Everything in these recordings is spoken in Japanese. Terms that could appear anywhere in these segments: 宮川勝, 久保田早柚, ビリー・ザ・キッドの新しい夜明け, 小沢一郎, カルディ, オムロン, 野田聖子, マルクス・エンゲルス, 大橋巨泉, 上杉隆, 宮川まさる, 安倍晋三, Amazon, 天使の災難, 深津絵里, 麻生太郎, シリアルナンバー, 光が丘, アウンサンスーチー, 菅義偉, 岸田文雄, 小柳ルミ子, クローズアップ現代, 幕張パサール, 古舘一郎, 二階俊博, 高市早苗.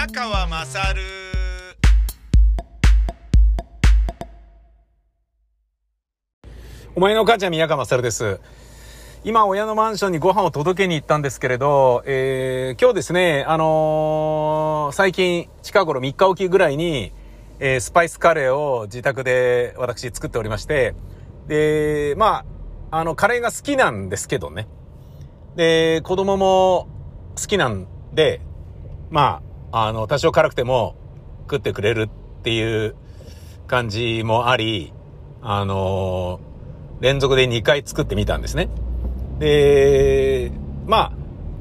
宮川まさる。お前のお母ちゃん宮川まさるです。今親のマンションにご飯を届けに行ったんですけれど、今日ですね、最近近頃3日おきぐらいに、スパイスカレーを自宅で私作っておりまして、で、まあ、カレーが好きなんですけどね。で、子供も好きなんで、まあ、多少辛くても食ってくれるっていう感じもあり、連続で2回作ってみたんですね。で、まあ、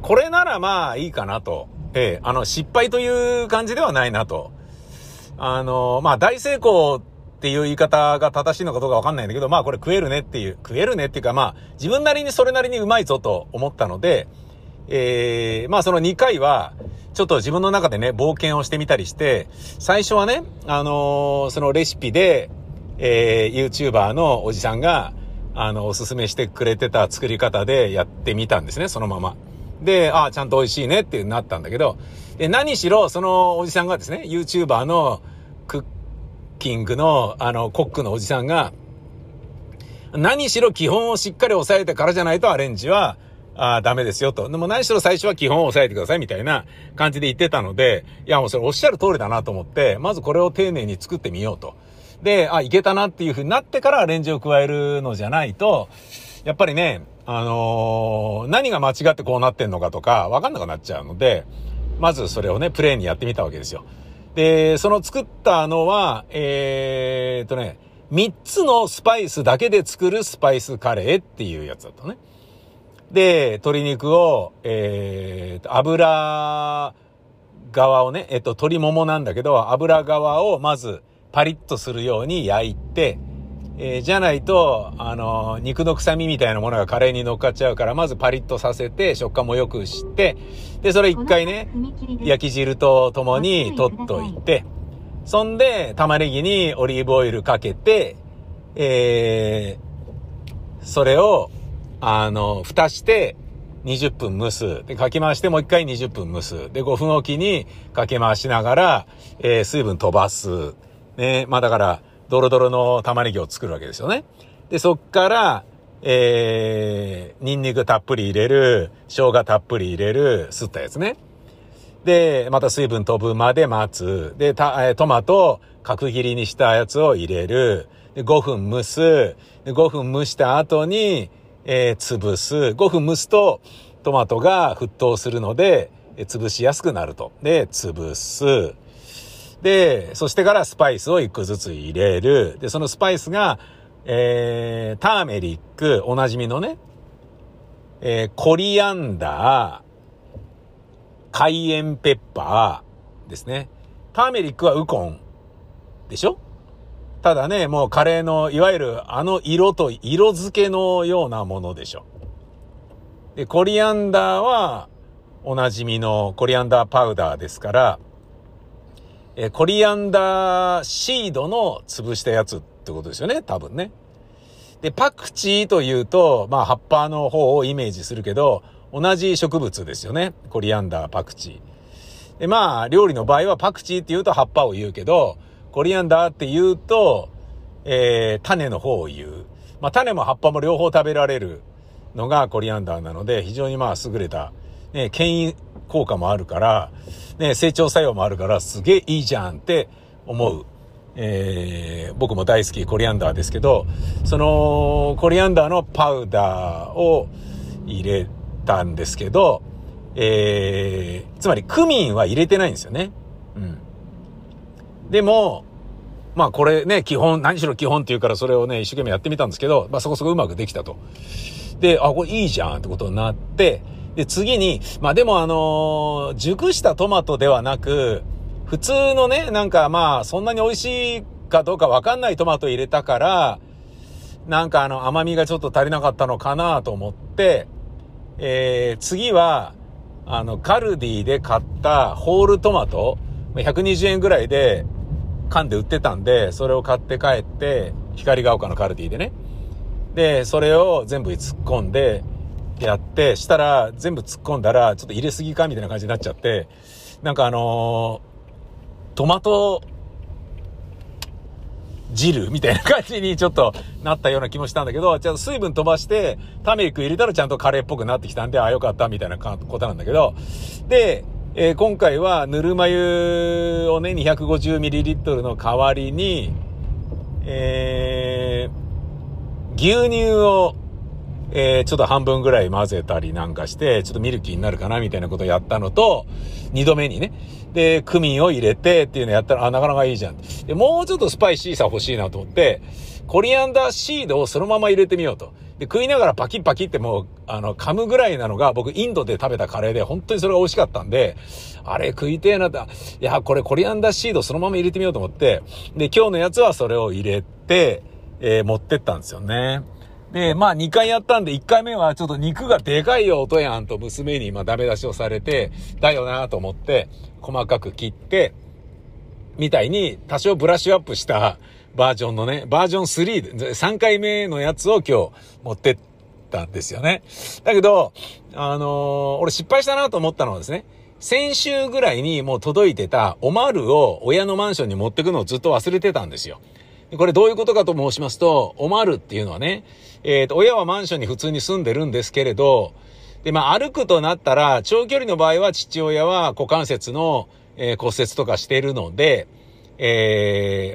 これならまあいいかなと。失敗という感じではないなと。まあ、大成功っていう言い方が正しいのかどうかわかんないんだけど、まあこれ食えるねっていうかまあ、自分なりにそれなりにうまいぞと思ったので、まあその2回は、ちょっと自分の中でね、冒険をしてみたりして、最初はね、そのレシピで、YouTuber のおじさんが、おすすめしてくれてた作り方でやってみたんですね、そのまま。で、ああ、ちゃんと美味しいねってなったんだけど、何しろ、そのおじさんがですね、YouTuber のクッキングの、コックのおじさんが、何しろ基本をしっかり押さえてからじゃないとアレンジは、ダメですよと。でも何しろ最初は基本を押さえてくださいみたいな感じで言ってたので、いやもうそれおっしゃる通りだなと思って、まずこれを丁寧に作ってみようと。で、いけたなっていう風になってからアレンジを加えるのじゃないと、やっぱりね、何が間違ってこうなってんのかとか、わかんなくなっちゃうので、まずそれをね、プレーンにやってみたわけですよ。で、その作ったのは、3つのスパイスだけで作るスパイスカレーっていうやつだったね。で、鶏肉を、油側をね、鶏ももなんだけど、油側をまずパリッとするように焼いて、じゃないと、肉の臭みみたいなものがカレーに乗っかっちゃうから、まずパリッとさせて、食感も良くして、で、それ一回ね、焼き汁とともに取っといて、そんで、玉ねぎにオリーブオイルかけて、それを、蓋して20分蒸す。で、かき回してもう一回20分蒸す。で、5分おきにかき回しながら、水分飛ばす。ね、まあだから、ドロドロの玉ねぎを作るわけですよね。で、そっから、ニンニクたっぷり入れる、生姜たっぷり入れる、すったやつね。で、また水分飛ぶまで待つ。で、トマト、角切りにしたやつを入れる。で、5分蒸す。で、5分蒸した後に、潰す。5分蒸すとトマトが沸騰するので、潰しやすくなると。で、潰す。で、そしてからスパイスを一個ずつ入れる。で、そのスパイスが、ターメリック、おなじみのね、コリアンダー、カイエンペッパーですね。ターメリックはウコンでしょ？ただね、もうカレーの、いわゆる色と色付けのようなものでしょ。で、コリアンダーは、おなじみのコリアンダーパウダーですから、コリアンダーシードの潰したやつってことですよね、多分ね。で、パクチーというと、まあ、葉っぱの方をイメージするけど、同じ植物ですよね。コリアンダー、パクチー。で、まあ、料理の場合はパクチーっていうと葉っぱを言うけど、コリアンダーって言うと、種の方を言う。まあ、種も葉っぱも両方食べられるのがコリアンダーなので、非常にまあ優れた、ね、牽引効果もあるから、ね、成長作用もあるから、すげえいいじゃんって思う。僕も大好きコリアンダーですけど、そのコリアンダーのパウダーを入れたんですけど、つまりクミンは入れてないんですよね。うん。でも、まあこれね、何しろ基本っていうからそれをね、一生懸命やってみたんですけど、まあそこそこうまくできたと。で、あ、これいいじゃんってことになって、で、次に、まあでも熟したトマトではなく、普通のね、なんかまあそんなに美味しいかどうかわかんないトマト入れたから、なんか甘みがちょっと足りなかったのかなと思って、次は、カルディで買ったホールトマト、120円ぐらいで、缶で売ってたんで、それを買って帰って、光が丘のカルディでね。で、それを全部突っ込んで、やって、したら、全部突っ込んだら、ちょっと入れすぎかみたいな感じになっちゃって、なんかトマト汁みたいな感じにちょっとなったような気もしたんだけど、ちゃんと水分飛ばしてターメリック入れたらちゃんとカレーっぽくなってきたんで、あ、よかったみたいなことなんだけど、で、今回はぬるま湯をね 250ml の代わりに、牛乳をちょっと半分ぐらい混ぜたりなんかして、ちょっとミルキーになるかなみたいなことをやったのと、2度目にね、で、クミンを入れてっていうのやったら、あ、なかなかいいじゃん。で、もうちょっとスパイシーさ欲しいなと思って、コリアンダーシードをそのまま入れてみようと。で、食いながらパキッパキってもう、噛むぐらいなのが、僕インドで食べたカレーで、本当にそれが美味しかったんで、あれ食いてえなって、いや、これコリアンダーシードそのまま入れてみようと思って、で、今日のやつはそれを入れて、持ってったんですよね。で、まあ2回やったんで、1回目はちょっと肉がでかいよ、おとやんと娘に今ダメ出しをされて、だよなと思って、細かく切って、みたいに多少ブラッシュアップしたバージョンのね、バージョン3、3回目のやつを今日持ってったんですよね。だけど、俺失敗したなと思ったのはですね、先週ぐらいにもう届いてたオマールを親のマンションに持ってくのをずっと忘れてたんですよ。これどういうことかと申しますと、オマールっていうのはね、親はマンションに普通に住んでるんですけれど、で、まあ歩くとなったら、長距離の場合は父親は股関節の、骨折とかしているので、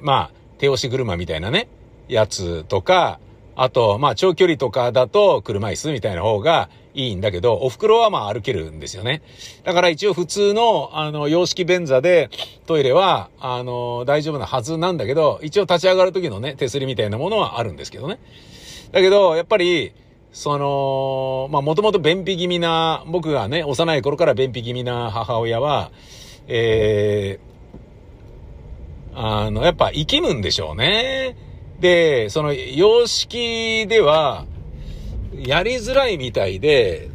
まあ手押し車みたいなね、やつとか、あと、まあ長距離とかだと車椅子みたいな方がいいんだけど、お袋はまあ歩けるんですよね。だから一応普通の、洋式便座でトイレは、大丈夫なはずなんだけど、一応立ち上がる時のね、手すりみたいなものはあるんですけどね。だけど、やっぱり、まあもともと便秘気味な、僕がね、幼い頃から便秘気味な母親は、やっぱ生きむんでしょうね。で、その洋式では、やりづらいみたいで、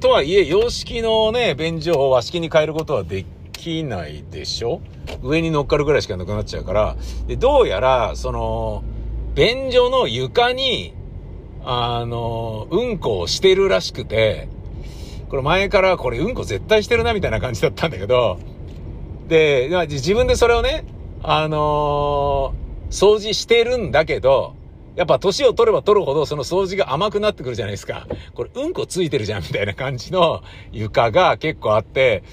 とはいえ洋式のね便所を和式に変えることはできないでしょ。上に乗っかるぐらいしかなくなっちゃうから。で、どうやらその便所の床にうんこをしてるらしくて、これ前からこれうんこ絶対してるなみたいな感じだったんだけど、で自分でそれをね掃除してるんだけど、やっぱ年を取れば取るほどその掃除が甘くなってくるじゃないですか。これうんこついてるじゃんみたいな感じの床が結構あって、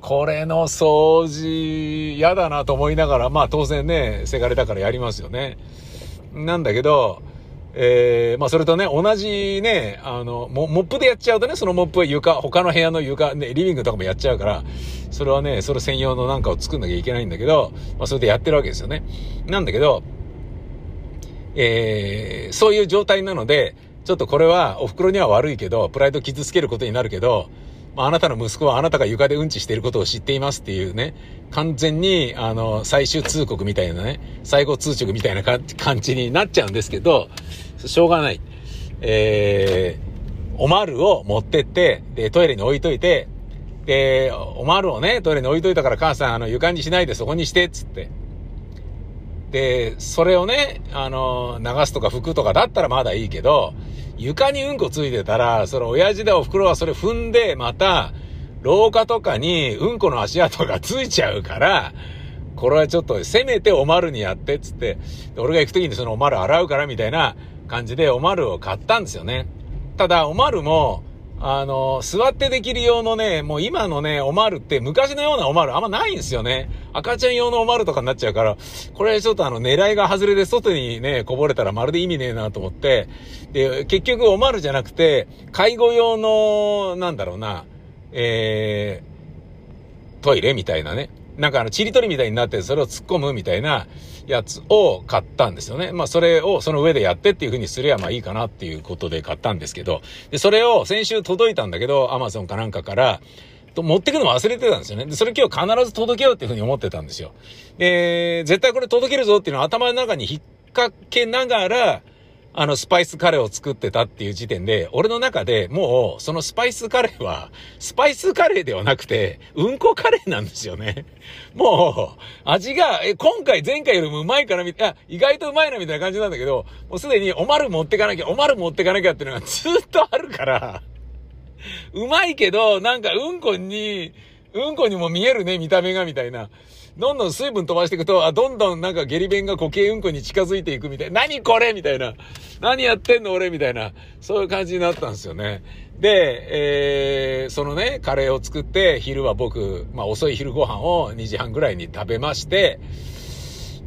これの掃除嫌だなと思いながら、まあ当然ねせがれだからやりますよね。なんだけど、まあそれとね同じねモップでやっちゃうとね、そのモップは床、他の部屋の床ね、リビングとかもやっちゃうから、それはねそれ専用のなんかを作んなきゃいけないんだけど、まあそれでやってるわけですよね。なんだけど、そういう状態なので、ちょっとこれはお袋には悪いけど、プライド傷つけることになるけど、まあ、あなたの息子はあなたが床でうんちしていることを知っていますっていうね、完全に最終通告みたいなね、最後通告みたいな感じになっちゃうんですけど、しょうがない。おまるを持ってって、で、トイレに置いといて、で、おまるをね、トイレに置いといたから母さん床にしないでそこにしてっつって。で、それをね、流すとか拭くとかだったらまだいいけど、床にうんこついてたら、その親父でお袋はそれ踏んで、また、廊下とかにうんこの足跡がついちゃうから、これはちょっとせめておまるにやってっつって、俺が行くときにそのおまる洗うからみたいな感じでおまるを買ったんですよね。ただ、おまるも、座ってできる用のね、もう今のね、おまるって昔のようなおまるあんまないんですよね。赤ちゃん用のおまるとかになっちゃうから、これちょっと狙いが外れで外にね、こぼれたらまるで意味ねえなと思って、で、結局おまるじゃなくて、介護用の、なんだろうな、トイレみたいなね。なんかちりとりみたいになってそれを突っ込むみたいなやつを買ったんですよね。まあそれをその上でやってっていう風にすればまあいいかなっていうことで買ったんですけど、で、それを先週届いたんだけど、Amazon かなんかから、持ってくの忘れてたんですよね。で、それ今日必ず届けようっていう風に思ってたんですよ。で、絶対これ届けるぞっていうのを頭の中に引っ掛けながら、スパイスカレーを作ってたっていう時点で、俺の中でもう、そのスパイスカレーは、スパイスカレーではなくて、うんこカレーなんですよね。もう、味が、今回前回よりもうまいから、意外とうまいなみたいな感じなんだけど、もうすでにおまる持ってかなきゃ、おまる持ってかなきゃっていうのがずっとあるから、うまいけど、なんかうんこにも見えるね、見た目がみたいな。どんどん水分飛ばしていくと、あ、どんどんなんか下痢便が固形うんこに近づいていくみたいな、何これみたいな、何やってんの俺みたいな、そういう感じになったんですよね。で、そのね、カレーを作って、昼は僕、まあ遅い昼ご飯を2時半ぐらいに食べまして、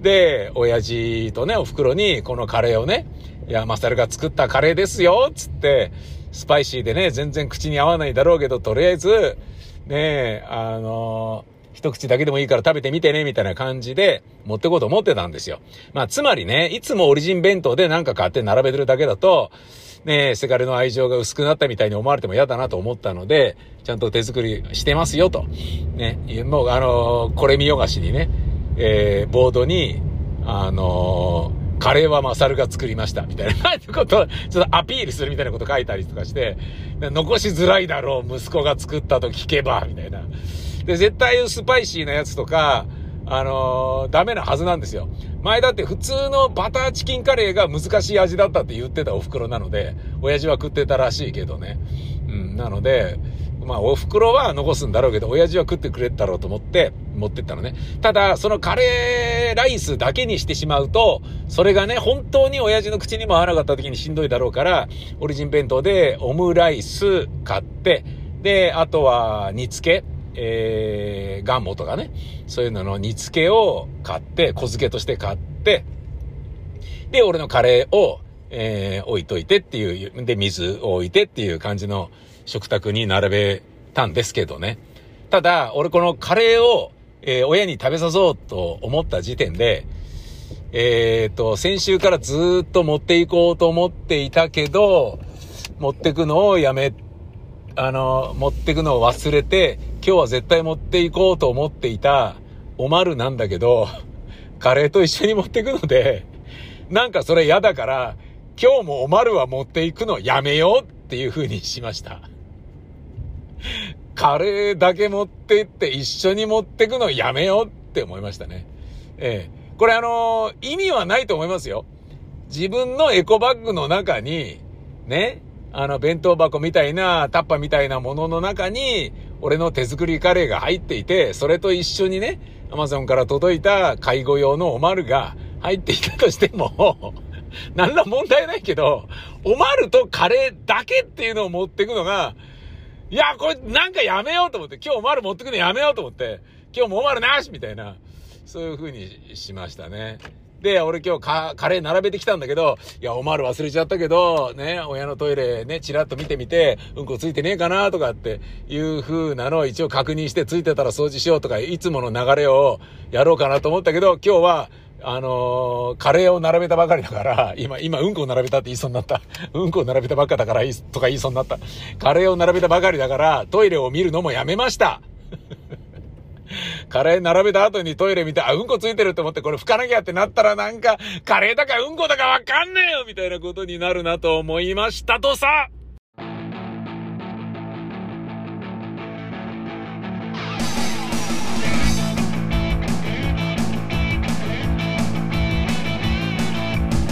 で、親父とね、お袋にこのカレーをね、いや、マサルが作ったカレーですよ、つって、スパイシーでね、全然口に合わないだろうけど、とりあえず、ね、一口だけでもいいから食べてみてねみたいな感じで持ってこうと思ってたんですよ。まあつまりね、いつもオリジン弁当でなんか買って並べてるだけだとね、せがれの愛情が薄くなったみたいに思われても嫌だなと思ったので、ちゃんと手作りしてますよとね、もうこれ見よがしにね、ボードにカレーはマサルが作りましたみたいなことをちょっとアピールするみたいなこと書いたりとかして、残しづらいだろう息子が作ったと聞けばみたいな。で、絶対スパイシーなやつとか、ダメなはずなんですよ。前だって普通のバターチキンカレーが難しい味だったって言ってたお袋なので、親父は食ってたらしいけどね。うん、なので、まあお袋は残すんだろうけど、親父は食ってくれたろうと思って持ってったのね。ただ、そのカレーライスだけにしてしまうと、それがね、本当に親父の口にも合わなかった時にしんどいだろうから、オリジン弁当でオムライス買って、で、あとは煮付け。ガンモとかね、そういうのの煮付けを買って、小漬けとして買って、で俺のカレーを、置いといてっていうで、水を置いてっていう感じの食卓に並べたんですけどね。ただ俺このカレーを、親に食べさそうと思った時点で、先週からずっと持っていこうと思っていたけど、持ってくのをやめて、持ってくのを忘れて、今日は絶対持っていこうと思っていたおまるなんだけど、カレーと一緒に持ってくので、なんかそれ嫌だから、今日もおまるは持っていくのやめようっていう風にしました。カレーだけ持ってって一緒に持ってくのやめようって思いましたね。これ意味はないと思いますよ。自分のエコバッグの中に、ね、弁当箱みたいな、タッパみたいなものの中に、俺の手作りカレーが入っていて、それと一緒にね、Amazon から届いた介護用のおまるが入っていたとしても、何ら問題ないけど、おまるとカレーだけっていうのを持ってくのが、いや、これなんかやめようと思って、今日おまる持ってくのやめようと思って、今日もおまるなしみたいな、そういう風にしましたね。で、俺今日カレー並べてきたんだけど、いや、おまる忘れちゃったけど、ね、親のトイレね、チラッと見てみて、うんこついてねえかなとかっていう風なのを一応確認して、ついてたら掃除しようとか、いつもの流れをやろうかなと思ったけど、今日は、カレーを並べたばかりだから、今、うんこを並べたって言いそうになった。うんこを並べたばっかだからとか言いそうになった。カレーを並べたばかりだから、トイレを見るのもやめました。カレー並べた後にトイレ見て、あ、うんこついてると思って、これ拭かなきゃってなったら、なんかカレーだかうんこだかわかんねえよみたいなことになるなと思いましたとさ。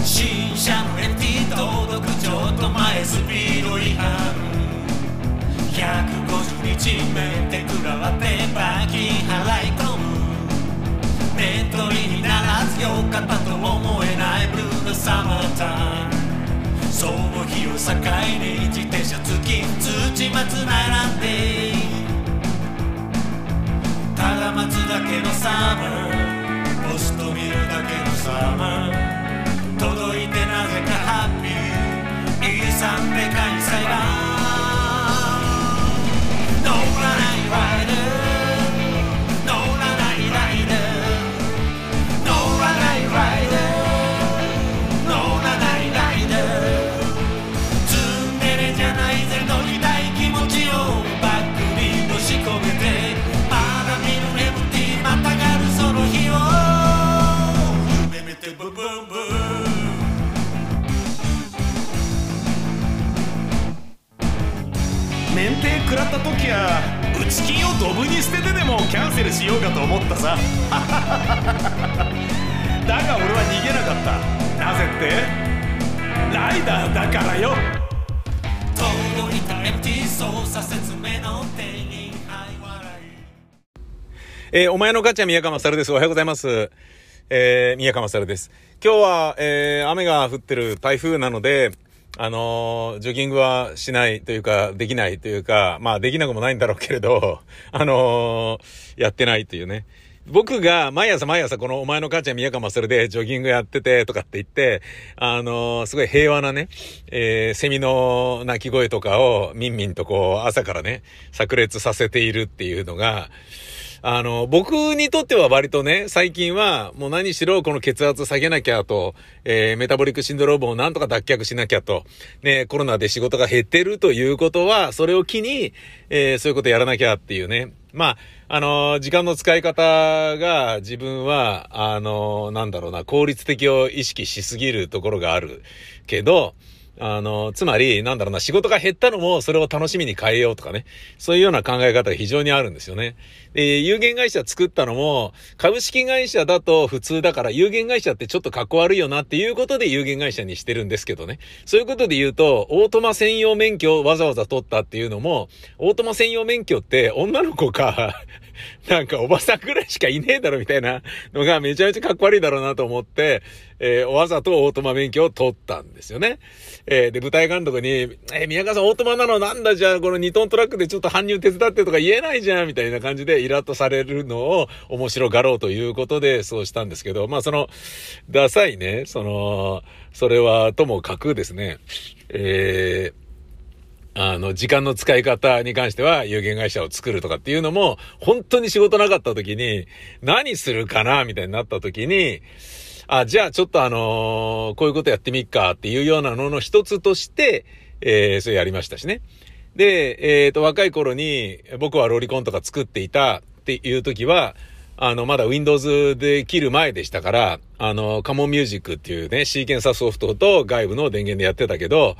新車のレンティー登録ちょっと前スピード違反150日目で食らわって罰金払い込む面取りにならずよかったと思えないブルーなサマータイム、その日を境に自転車付き土松並んでただ待つだけのサマー、ポスト見るだけのサマー、届いてなぜかハッピー遺産で開催は乗らないライダー、乗らないライダー、乗らないライダー、乗らないライダー、ツンデレじゃないぜ、乗りたい気持ちをバックに押し込めて、まだ見ぬレムティーまたがるその日を夢見てブンブンブン、免停食らった時は打ち金をドブに捨ててでもキャンセルしようかと思ったさ。だが俺は逃げなかった。なぜってライダーだからよ。届いたエムティー操作説明の店員愛笑い。お前のガチャ宮川勝です。おはようございます。宮川勝です。今日は、雨が降ってる台風なのでジョギングはしないというかできないというか、まあできなくもないんだろうけれどやってないというね。僕が毎朝このお前の母ちゃん宮川勝でジョギングやっててとかって言って、すごい平和なね、セミの鳴き声とかをみんみんとこう朝からね、炸裂させているっていうのが、僕にとっては割とね、最近はもう何しろこの血圧下げなきゃと、メタボリックシンドロームをなんとか脱却しなきゃと、ね、コロナで仕事が減ってるということは、それを機に、そういうことやらなきゃっていうね。まあ、時間の使い方が自分は、効率的を意識しすぎるところがあるけど、つまり、仕事が減ったのもそれを楽しみに変えようとかね。そういうような考え方が非常にあるんですよね。で、有限会社作ったのも、株式会社だと普通だから、有限会社ってちょっとかっこ悪いよなっていうことで有限会社にしてるんですけどね。そういうことで言うと、オートマ専用免許をわざわざ取ったっていうのも、オートマ専用免許って女の子か、おばさんぐらいしかいねえだろみたいなのがめちゃめちゃかっこ悪いだろうなと思って、わざとオートマ免許を取ったんですよね。で、舞台監督に、宮川さんオートマなのなんだじゃあ、この2トントラックでちょっと搬入手伝ってとか言えないじゃんみたいな感じでイラッとされるのを面白がろうということでそうしたんですけど、まあダサいね、それはともかくですね、時間の使い方に関しては有限会社を作るとかっていうのも、本当に仕事なかった時に、何するかなみたいになった時に、じゃあちょっとこういうことやってみっかっていうようなのの一つとして、それやりましたしね。で、若い頃に僕はロリコンとか作っていたっていう時は、まだ Windows で切る前でしたから、カモンミュージックっていうね、シーケンサーソフトと外部の電源でやってたけど、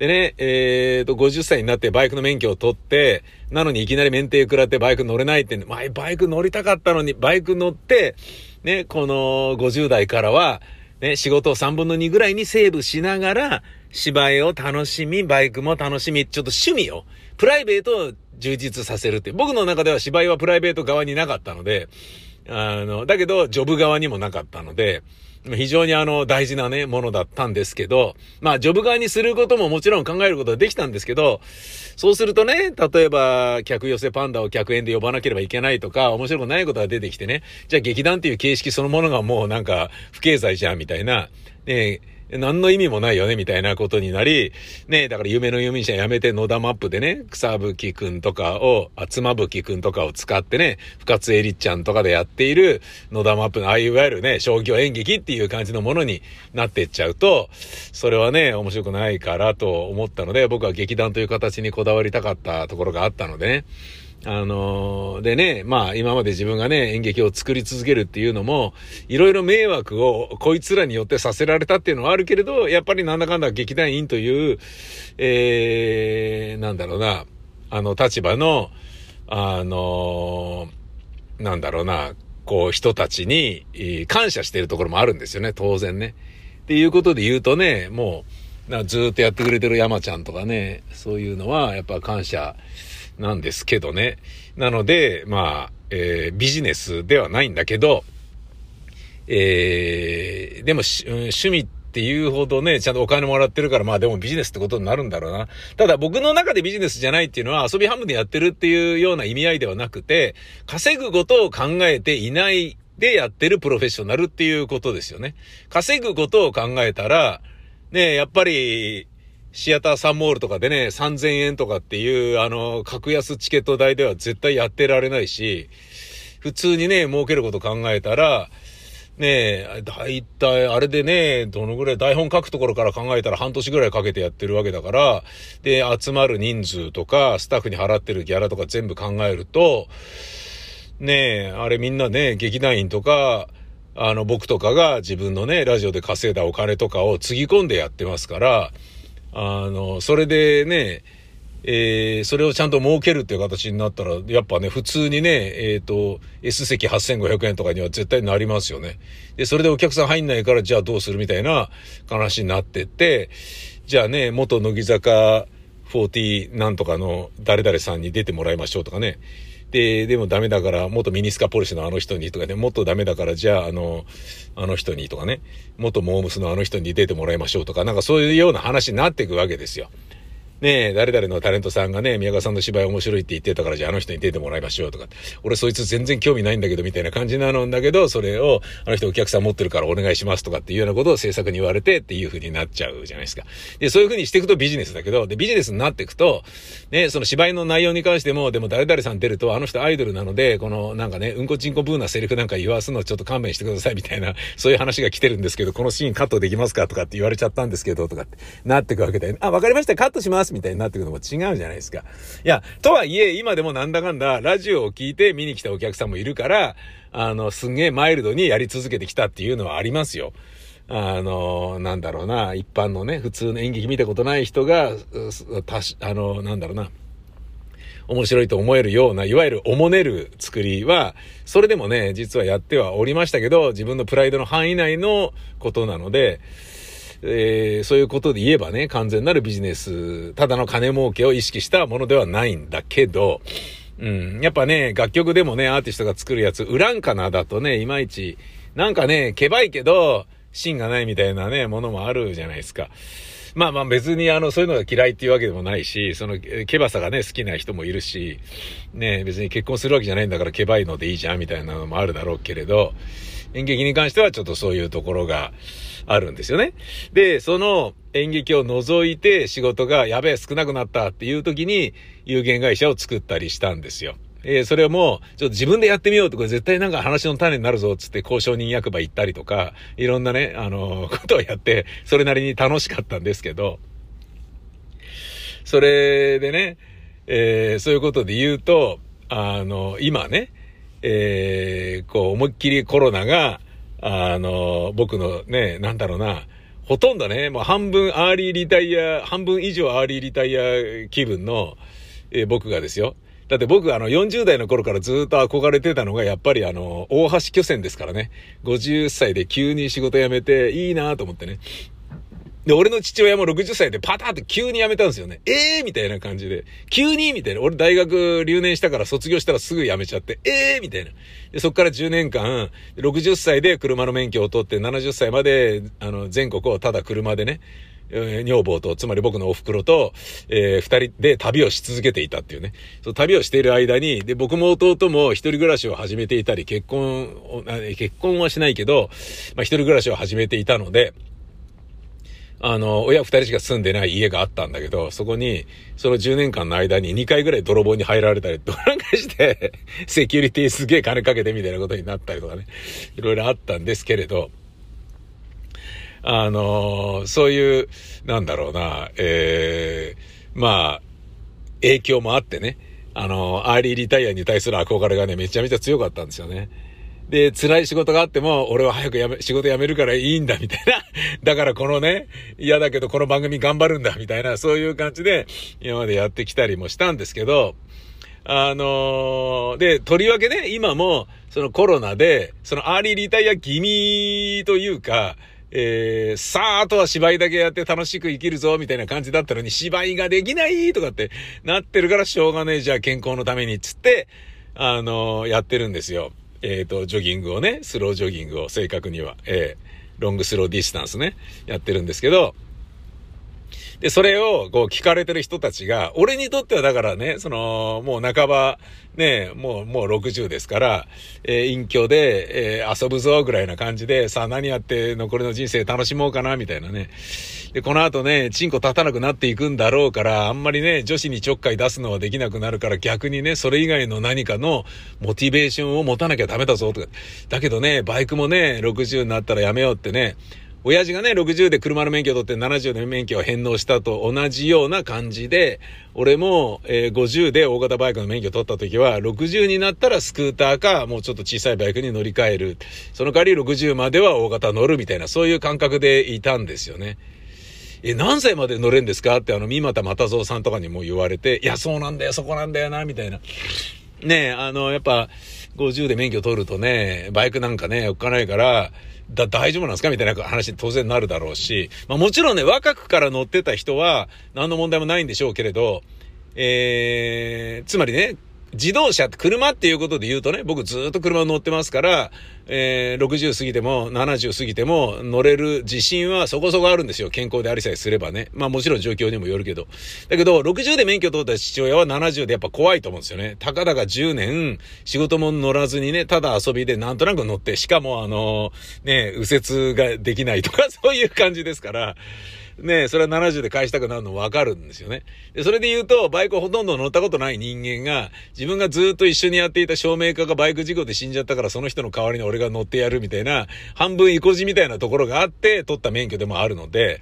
でね、50歳になってバイクの免許を取って、なのにいきなり免停食らってバイク乗れないって、前バイク乗りたかったのに、バイク乗って、ね、この50代からは、ね、仕事を3分の2ぐらいにセーブしながら、芝居を楽しみ、バイクも楽しみ、ちょっと趣味を、プライベートを充実させるって。僕の中では芝居はプライベート側になかったので、だけど、ジョブ側にもなかったので、非常に大事なね、ものだったんですけど、まあ、ジョブ側にすることももちろん考えることはできたんですけど、そうするとね、例えば、客寄せパンダを客演で呼ばなければいけないとか、面白くないことが出てきてね、じゃあ劇団っていう形式そのものがもう不経済じゃん、みたいな、ね、何の意味もないよね、みたいなことになり、ね、だから夢の遊民者やめて野田マップでね、草吹くんとかを、妻吹くんとかを使ってね、深津絵里ちゃんとかでやっている野田マップの、いわゆるね、商業演劇っていう感じのものになってっちゃうと、それはね、面白くないからと思ったので、僕は劇団という形にこだわりたかったところがあったのでね。でね、まあ今まで自分がね、演劇を作り続けるっていうのも、いろいろ迷惑をこいつらによってさせられたっていうのはあるけれど、やっぱりなんだかんだ劇団員という、立場の、人たちに感謝してるところもあるんですよね、当然ね。っていうことで言うとね、もう、ずーっとやってくれてる山ちゃんとかね、そういうのはやっぱ感謝、なんですけどね。なので、ビジネスではないんだけど、でも趣味っていうほどね、ちゃんとお金もらってるから、でもビジネスってことになるんだろうな。ただ僕の中でビジネスじゃないっていうのは遊び半分でやってるっていうような意味合いではなくて、稼ぐことを考えていないでやってるプロフェッショナルっていうことですよね。稼ぐことを考えたら、ね、やっぱり、シアターサンモールとかでね、3000円とかっていう、格安チケット代では絶対やってられないし、普通にね、儲けること考えたら、ね、だいたいあれでね、どのぐらい、台本書くところから考えたら半年ぐらいかけてやってるわけだから、で、集まる人数とか、スタッフに払ってるギャラとか全部考えると、ね、あれみんなね、劇団員とか、僕とかが自分のね、ラジオで稼いだお金とかをつぎ込んでやってますから、それでね、それをちゃんと儲けるっていう形になったら、やっぱね、普通にね、S 席8500円とかには絶対なりますよね。で、それでお客さん入んないから、じゃあどうするみたいな話になってって、じゃあね、元乃木坂40なんとかの誰々さんに出てもらいましょうとかね。でもダメだから元ミニスカポルシェのあの人にとかね、もっとダメだからじゃああの人にとかね、元モームスのあの人に出てもらいましょうとか、なんかそういうような話になっていくわけですよ。ねえ、誰々のタレントさんがね、宮川さんの芝居面白いって言ってたから、じゃああの人に出てもらいましょうとか、俺そいつ全然興味ないんだけどみたいな感じなのんだけど、それをあの人お客さん持ってるからお願いしますとかっていうようなことを制作に言われてっていう風になっちゃうじゃないですか。で、そういう風にしていくとビジネスだけど、でビジネスになっていくとね、その芝居の内容に関しても、でも誰々さん出るとあの人アイドルなので、このなんかね、うんこちんこブーなセリフなんか言わすのちょっと勘弁してくださいみたいな、そういう話が来てるんですけど、このシーンカットできますかとかって言われちゃったんですけどとかってなっていくわけで、あ、わかりました、カットしますみたいになってくるのも違うじゃないですか。いや、とはいえ今でもなんだかんだラジオを聞いて見に来たお客さんもいるから、すんげえマイルドにやり続けてきたっていうのはありますよ。なんだろうな、一般のね、普通の演劇見たことない人がなんだろうな、面白いと思えるような、いわゆるおもねる作りはそれでもね、実はやってはおりましたけど、自分のプライドの範囲内のことなので、そういうことで言えばね、完全なるビジネス、ただの金儲けを意識したものではないんだけど、うん、やっぱね、楽曲でもね、アーティストが作るやつ、ウランカナだとね、いまいち、なんかね、けばいけど、芯がないみたいなね、ものもあるじゃないですか。まあまあ別にそういうのが嫌いっていうわけでもないし、そのケバさがね好きな人もいるしね、別に結婚するわけじゃないんだからケバいのでいいじゃんみたいなのもあるだろうけれど、演劇に関してはちょっとそういうところがあるんですよね。で、その演劇を除いて仕事がやべえ少なくなったっていう時に有限会社を作ったりしたんですよ。それをもうちょっと自分でやってみようと、これ絶対なんか話の種になるぞっつって交渉人役場行ったりとか、いろんなねことをやって、それなりに楽しかったんですけど、それでね、そういうことで言うと今ね、こう思いっきりコロナが僕のね、なんだろうな、ほとんどね、もう半分アーリーリタイア、半分以上アーリーリタイア気分の、僕がですよ。だって僕40代の頃からずっと憧れてたのがやっぱり大橋巨泉ですからね。50歳で急に仕事辞めていいなと思ってね。で、俺の父親も60歳でパターって急に辞めたんですよね。みたいな感じで。急にみたいな。俺大学留年したから、卒業したらすぐ辞めちゃって、みたいな。で、そっから10年間、60歳で車の免許を取って70歳まで全国をただ車でね、女房と、つまり僕のお袋と、二人で旅をし続けていたっていうね。そう、旅をしている間に、で、僕も弟も一人暮らしを始めていたり、結婚はしないけど、まあ、一人暮らしを始めていたので、親二人しか住んでない家があったんだけど、そこに、その10年間の間に2回ぐらい泥棒に入られたりとかなんかして、セキュリティすげえ金かけてみたいなことになったりとかね、いろいろあったんですけれど、そういう、なんだろうな、まあ、影響もあってね、アーリーリタイアに対する憧れがね、めちゃめちゃ強かったんですよね。で、辛い仕事があっても、俺は早く仕事辞めるからいいんだ、みたいな。だからこのね、嫌だけどこの番組頑張るんだ、みたいな、そういう感じで、今までやってきたりもしたんですけど、で、とりわけね、今も、そのコロナで、そのアーリーリタイア気味というか、さあ、あとは芝居だけやって楽しく生きるぞ、みたいな感じだったのに、芝居ができないとかってなってるから、しょうがねえ、じゃあ健康のために、つって、やってるんですよ。ジョギングをね、スロージョギングを正確には、ロングスローディスタンスね、やってるんですけど、で、それをこう聞かれてる人たちが、俺にとってはだからね、もう半ば、ね、もう60ですから、隠居で、遊ぶぞぐらいな感じで、さあ何やって残りの人生楽しもうかな、みたいなね。で、この後ね、チンコ立たなくなっていくんだろうから、あんまりね、女子にちょっかい出すのはできなくなるから、逆にね、それ以外の何かのモチベーションを持たなきゃダメだぞ、とか。だけどね、バイクもね、60になったらやめようってね、親父がね、60で車の免許を取って70で免許を返納したと同じような感じで、俺も、50で大型バイクの免許を取った時は、60になったらスクーターか、もうちょっと小さいバイクに乗り換える。その代わり60までは大型乗るみたいな、そういう感覚でいたんですよね。何歳まで乗れんですかって三股又蔵さんとかにも言われて、いや、そうなんだよ、そこなんだよな、みたいな。ねえ、やっぱ、50で免許取るとね、バイクなんかね、おっかないから、大丈夫なんですかみたいな話に当然なるだろうし、まあもちろんね、若くから乗ってた人は、何の問題もないんでしょうけれど、つまりね、自動車、車っていうことで言うとね、僕ずっと車乗ってますから、60過ぎても70過ぎても乗れる自信はそこそこあるんですよ。健康でありさえすればね。まあもちろん状況にもよるけど。だけど、60で免許取った父親は70でやっぱ怖いと思うんですよね。たかだか10年、仕事も乗らずにね、ただ遊びでなんとなく乗って、しかも右折ができないとか、そういう感じですから、ねえ、それは70で返したくなるの分かるんですよね。で、それで言うと、バイクをほとんど乗ったことない人間が、自分がずっと一緒にやっていた照明家がバイク事故で死んじゃったから、その人の代わりに俺が乗ってやるみたいな、半分意固地みたいなところがあって、取った免許でもあるので、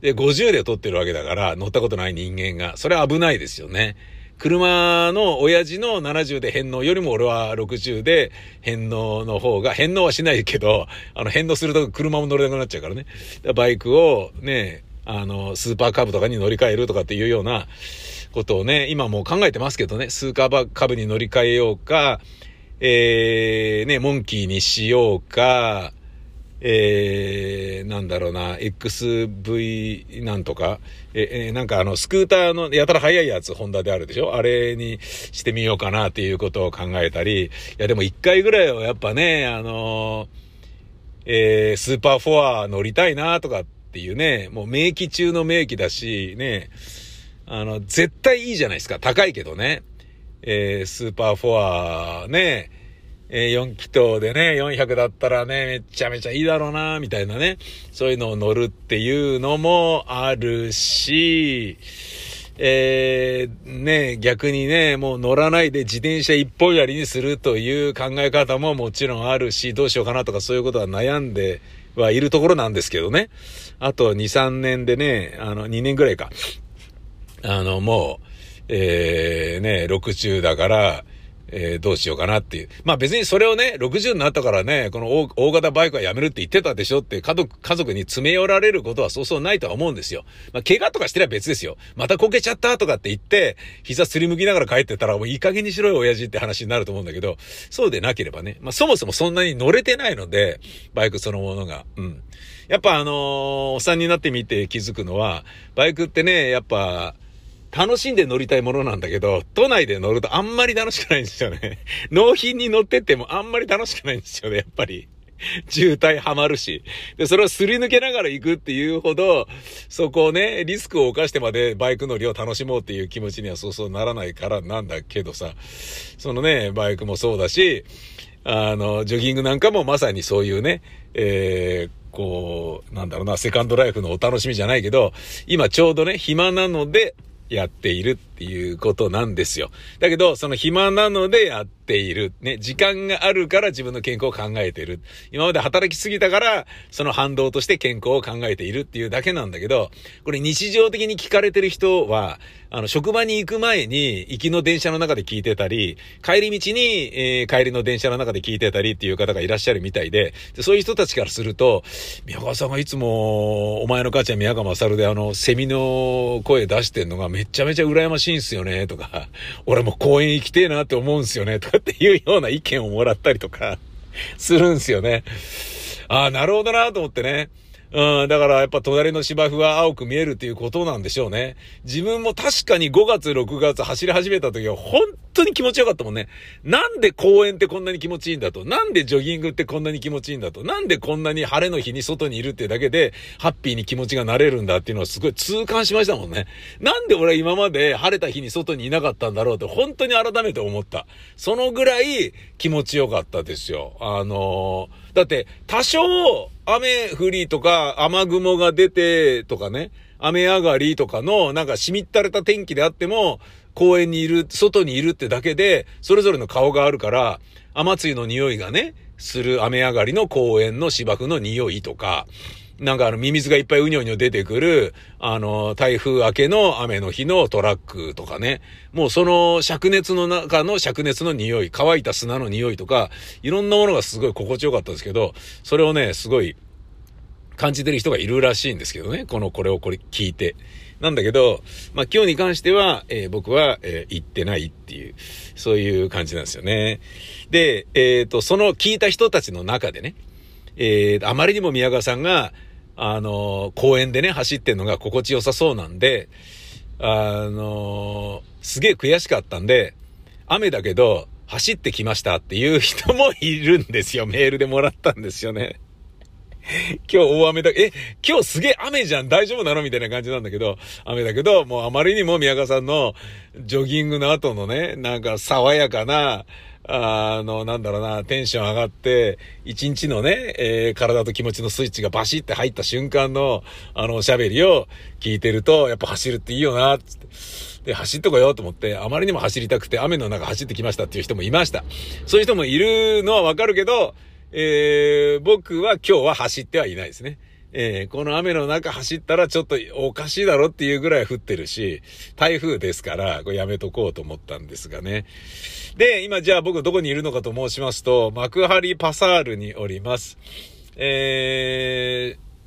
で、50で取ってるわけだから、乗ったことない人間が、それは危ないですよね。車の親父の70で返納よりも俺は60で返納の方が、返納はしないけど、返納すると車も乗れなくなっちゃうからね。バイクをね、スーパーカブとかに乗り換えるとかっていうようなことをね、今もう考えてますけどね、スーパーカブに乗り換えようか、モンキーにしようか、XV なんとか、スクーターのやたら速いやつ、ホンダであるでしょ、あれにしてみようかなっていうことを考えたり、いやでも一回ぐらいはやっぱね、スーパーフォア乗りたいなとかっていうね、もう名機中の名機だし、ね、絶対いいじゃないですか、高いけどね、スーパーフォアね、4気筒でね、400だったらね、めちゃめちゃいいだろうな、みたいなね。そういうのを乗るっていうのもあるし、逆にね、もう乗らないで自転車一本やりにするという考え方ももちろんあるし、どうしようかなとかそういうことは悩んではいるところなんですけどね。あと2、3年でね、2年ぐらいか。60だから、どうしようかなっていう。まあ別にそれをね、60になったからね、この 大型バイクはやめるって言ってたでしょって家族に詰め寄られることはそうそうないとは思うんですよ。まあ怪我とかしてりゃ別ですよ。またこけちゃったとかって言って、膝すりむきながら帰ってたらもういい加減にしろよ親父って話になると思うんだけど、そうでなければね。まあそもそもそんなに乗れてないので、バイクそのものが。うん。やっぱおっさんになってみて気づくのは、バイクってね、やっぱ、楽しんで乗りたいものなんだけど、都内で乗るとあんまり楽しくないんですよね。納品に乗ってってもあんまり楽しくないんですよね、やっぱり。渋滞はまるし。で、それをすり抜けながら行くっていうほど、そこをね、リスクを冒してまでバイク乗りを楽しもうっていう気持ちにはそうそうならないからなんだけどさ、そのね、バイクもそうだし、ジョギングなんかもまさにそういうね、セカンドライフのお楽しみじゃないけど、今ちょうどね、暇なので、やっているっていうことなんですよ。だけど、その暇なのでやっている。ね、時間があるから自分の健康を考えている。今まで働きすぎたから、その反動として健康を考えているっていうだけなんだけど、これ日常的に聞かれてる人は、職場に行く前に、行きの電車の中で聞いてたり、帰り道に、帰りの電車の中で聞いてたりっていう方がいらっしゃるみたいで、そういう人たちからすると、宮川さんがいつも、お前の母ちゃん宮川勝でセミの声出してんのがめちゃめちゃ羨ましいんすよねとか、俺も公園行きてえなって思うんすよねとかっていうような意見をもらったりとかするんすよね。ああ、なるほどなと思ってね。うん、だからやっぱ隣の芝生は青く見えるっていうことなんでしょうね。自分も確かに5月6月走り始めた時は本当に気持ちよかったもんね。なんで公園ってこんなに気持ちいいんだと。なんでジョギングってこんなに気持ちいいんだと。なんでこんなに晴れの日に外にいるってだけでハッピーに気持ちが慣れるんだっていうのはすごい痛感しましたもんね。なんで俺は今まで晴れた日に外にいなかったんだろうと本当に改めて思った。そのぐらい気持ちよかったですよ。だって多少雨降りとか雨雲が出てとかね、雨上がりとかのなんかしみったれた天気であっても公園にいる、外にいるってだけでそれぞれの顔があるから、雨露の匂いがねする雨上がりの公園の芝生の匂いとか、なんかミミズがいっぱいうにょうにょ出てくる台風明けの雨の日のトラックとかね、もうその灼熱の中の灼熱の匂い、乾いた砂の匂いとか、いろんなものがすごい心地よかったんですけど、それをねすごい感じてる人がいるらしいんですけどね、これを聞いてなんだけど、まあ今日に関しては、僕は、行ってないっていう、そういう感じなんですよね。で、その聞いた人たちの中でね、あまりにも宮川さんが公園でね走ってんのが心地よさそうなんで、すげえ悔しかったんで、雨だけど走ってきましたっていう人もいるんですよ。メールでもらったんですよね。今日大雨だ、今日すげえ雨じゃん、大丈夫なのみたいな感じなんだけど、雨だけど、もうあまりにも宮川さんのジョギングの後のね、なんか爽やかな、なんだろうな、テンション上がって、一日のね、体と気持ちのスイッチがバシって入った瞬間の、おしゃべりを聞いてると、やっぱ走るっていいよな、つって。で、走っとこようと思って、あまりにも走りたくて、雨の中走ってきましたっていう人もいました。そういう人もいるのはわかるけど、僕は今日は走ってはいないですね。この雨の中走ったらちょっとおかしいだろっていうぐらい降ってるし、台風ですからこれやめとこうと思ったんですがね。で、今じゃあ僕どこにいるのかと申しますと、幕張パサールにおります。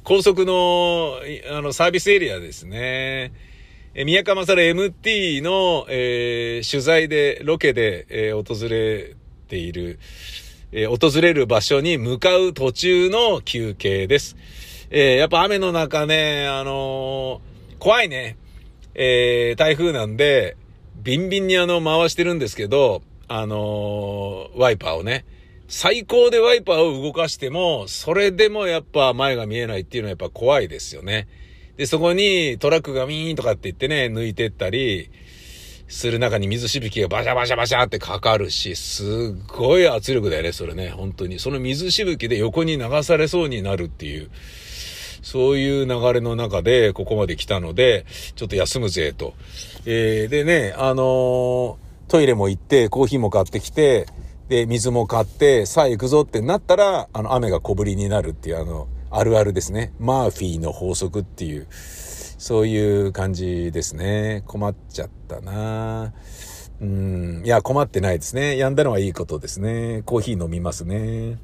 高速の、サービスエリアですね。宮川勝 MT の、取材で、ロケで、訪れている、訪れる場所に向かう途中の休憩です。やっぱ雨の中ね、怖いね。台風なんで、ビンビンに回してるんですけど、ワイパーをね、最高でワイパーを動かしても、それでもやっぱ前が見えないっていうのはやっぱ怖いですよね。で、そこにトラックがウィーンとかって言ってね、抜いてったり、する中に水しぶきがバシャバシャバシャってかかるし、すごい圧力だよね、それね。本当にその水しぶきで横に流されそうになるっていう、そういう流れの中でここまで来たので、ちょっと休むぜと、でね、トイレも行って、コーヒーも買ってきて、で水も買って、さあ行くぞってなったら、雨が小降りになるっていう、あるあるですね。マーフィーの法則っていう、そういう感じですね。困っちゃったな。いや、困ってないですね。やんだのはいいことですね。コーヒー飲みますね。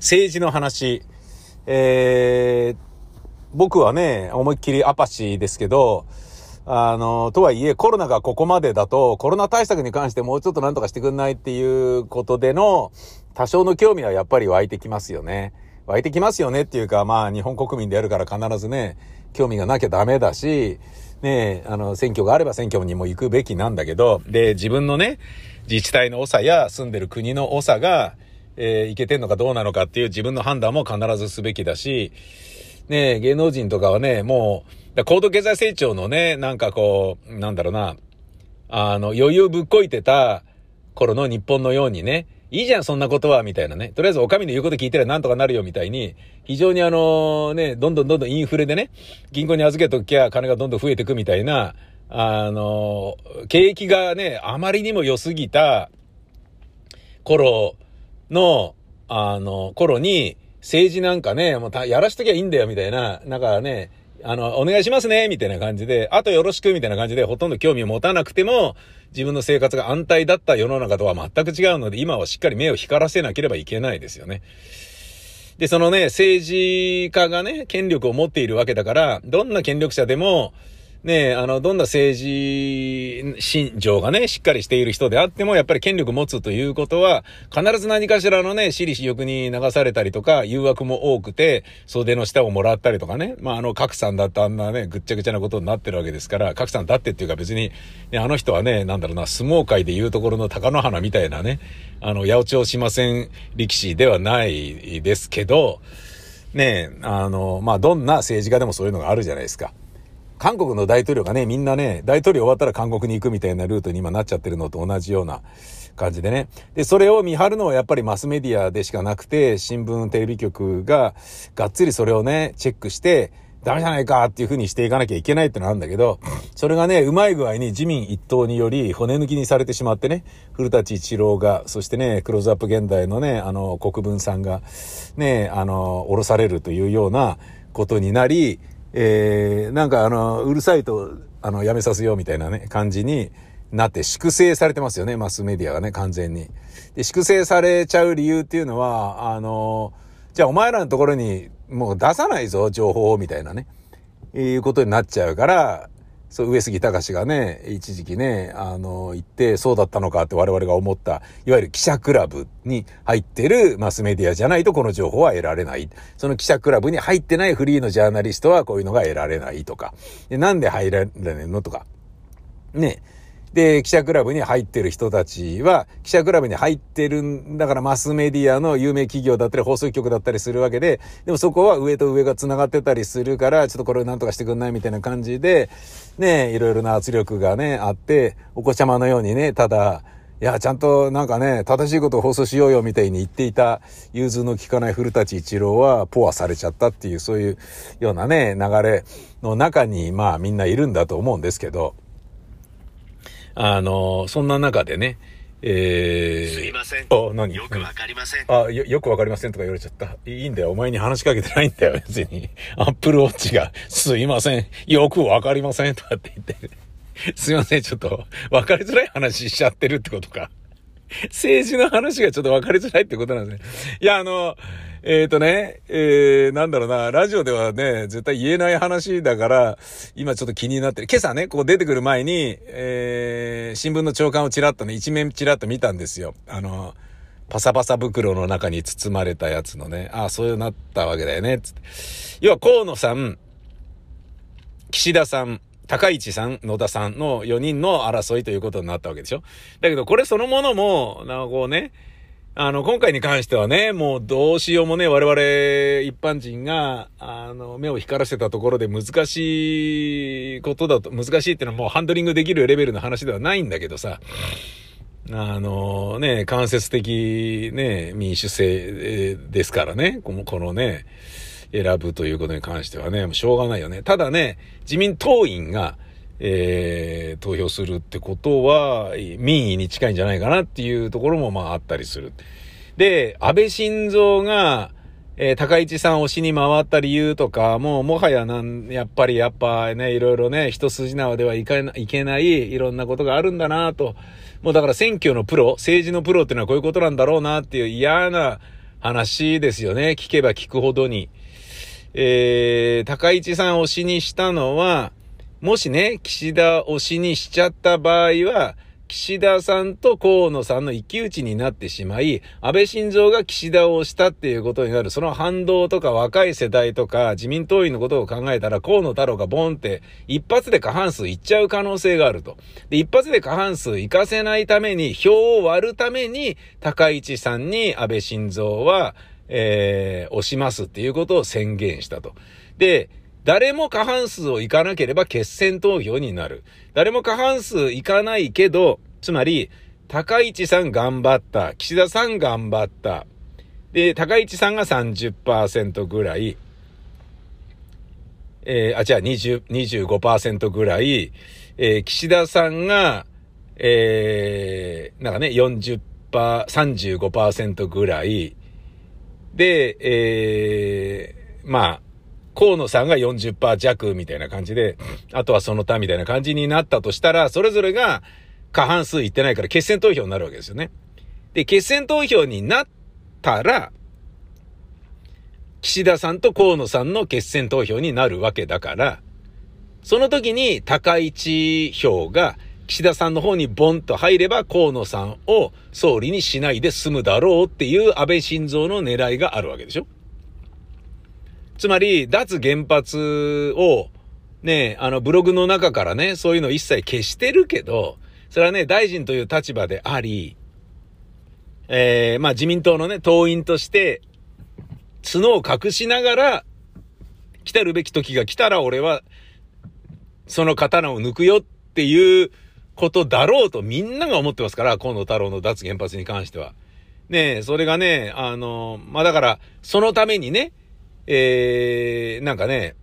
政治の話、僕はね、思いっきりアパシーですけど、とはいえコロナがここまでだと、コロナ対策に関してもうちょっとなんとかしてくんないっていうことでの多少の興味はやっぱり湧いてきますよね。湧いてきますよねっていうか、まあ日本国民であるから必ずね、興味がなきゃダメだし、ね、選挙があれば選挙にも行くべきなんだけど、で、自分のね、自治体の長や住んでる国の長が、いけてんのかどうなのかっていう自分の判断も必ずすべきだし、ね、芸能人とかはね、もう、高度経済成長のね、なんかこう、なんだろうな、余裕ぶっこいてた頃の日本のようにね、いいじゃんそんなことは、みたいなね、とりあえずお上の言うこと聞いてりゃなんとかなるよ、みたいに、非常にね、どんどんインフレでね、銀行に預けときゃ金がどんどん増えてくみたいな、景気がね、あまりにも良すぎた頃、の、頃に、政治なんかね、もうやらしときゃいいんだよ、みたいな、なんかね、お願いしますね、みたいな感じで、あとよろしく、みたいな感じで、ほとんど興味を持たなくても、自分の生活が安泰だった世の中とは全く違うので、今はしっかり目を光らせなければいけないですよね。で、そのね、政治家がね、権力を持っているわけだから、どんな権力者でも、ねえ、どんな政治信条がね、しっかりしている人であっても、やっぱり権力持つということは、必ず何かしらのね、私利私欲に流されたりとか、誘惑も多くて、袖の下をもらったりとかね。まあ、格さんだってあんなね、ぐっちゃぐちゃなことになってるわけですから、格さんだってっていうか別に、ね、人はね、なんだろうな、相撲界でいうところの貴乃花みたいなね、八百長しません力士ではないですけど、ねえ、まあ、どんな政治家でもそういうのがあるじゃないですか。韓国の大統領がね、みんなね、大統領終わったら韓国に行くみたいなルートに今なっちゃってるのと同じような感じでね。で、それを見張るのはやっぱりマスメディアでしかなくて、新聞、テレビ局ががっつりそれをね、チェックして、ダメじゃないかっていう風にしていかなきゃいけないってのなんだけど、それがねうまい具合に自民一党により骨抜きにされてしまってね、古舘一郎が、そしてねクローズアップ現代のね国分さんがね降ろされるというようなことになり、なんかうるさいとやめさせようみたいなね感じになって粛清されてますよね、マスメディアがね完全に。で粛清されちゃう理由っていうのはじゃあお前らのところにもう出さないぞ情報をみたいなねいうことになっちゃうから、そう上杉隆がね一時期ね言ってそうだったのかって我々が思ったいわゆる記者クラブに入ってるマスメディアじゃないとこの情報は得られない、その記者クラブに入ってないフリーのジャーナリストはこういうのが得られないとかで、なんで入られないのとかね。で記者クラブに入ってる人たちは記者クラブに入ってるんだからマスメディアの有名企業だったり放送局だったりするわけで、でもそこは上と上がつながってたりするからちょっとこれをなんとかしてくんないみたいな感じでね、いろいろな圧力がねあって、お子ちゃまのようにね、ただいやちゃんとなんかね正しいことを放送しようよみたいに言っていた融通の利かない古舘一郎はポアされちゃったっていう、そういうようなね流れの中にまあみんないるんだと思うんですけど、そんな中でね、すいません。あ、何？よくわかりません。あ、よくわかりませんとか言われちゃった。いいんだよ。お前に話しかけてないんだよ、別に。アップルウォッチが、すいません。よくわかりませんとかって言って。すいません。ちょっと、わかりづらい話しちゃってるってことか。政治の話がちょっとわかりづらいってことなんですね。いや、なんだろうな、ラジオではね、絶対言えない話だから、今ちょっと気になってる。今朝ね、こう出てくる前に、新聞の朝刊をチラッとね、一面チラッと見たんですよ。パサパサ袋の中に包まれたやつのね、ああ、そういうなったわけだよね、つって。要は、河野さん、岸田さん、高市さん、野田さんの4人の争いということになったわけでしょ。だけど、これそのものも、なんかこうね、今回に関してはね、もうどうしようもね、我々一般人が、目を光らせたところで難しいことだと、難しいってのはもうハンドリングできるレベルの話ではないんだけどさ、ね、間接的ね、民主制ですからね、このね、選ぶということに関してはね、もうしょうがないよね。ただね、自民党員が、投票するってことは民意に近いんじゃないかなっていうところもまああったりする。で、安倍晋三が、高市さん推しに回った理由とか、もはややっぱね、いろいろね、一筋縄ではいけない、いろんなことがあるんだなと。もうだから選挙のプロ、政治のプロっていうのはこういうことなんだろうなっていう嫌な話ですよね。聞けば聞くほどに。高市さん推しにしたのは、もしね、岸田推しにしちゃった場合は、岸田さんと河野さんの一騎打ちになってしまい、安倍晋三が岸田を推したっていうことになる、その反動とか若い世代とか自民党員のことを考えたら、河野太郎がボンって一発で過半数いっちゃう可能性があると。で、一発で過半数いかせないために、票を割るために、高市さんに安倍晋三は、推しますっていうことを宣言したと。で、誰も過半数をいかなければ決選投票になる。誰も過半数いかないけど、つまり、高市さん頑張った。岸田さん頑張った。で、高市さんが 30% ぐらい。25% ぐらい。岸田さんが、なんかね、35% ぐらい。で、河野さんが 40% 弱みたいな感じで、あとはその他みたいな感じになったとしたら、それぞれが過半数いってないから決選投票になるわけですよね。で、決選投票になったら、岸田さんと河野さんの決選投票になるわけだから、その時に高市票が岸田さんの方にボンと入れば河野さんを総理にしないで済むだろうっていう安倍晋三の狙いがあるわけでしょ。つまり、脱原発を、ね、ブログの中からね、そういうの一切消してるけど、それはね、大臣という立場であり、自民党のね、党員として、角を隠しながら、来たるべき時が来たら俺は、その刀を抜くよっていうことだろうとみんなが思ってますから、河野太郎の脱原発に関しては。ね、それがね、だから、そのためにね、なんかね、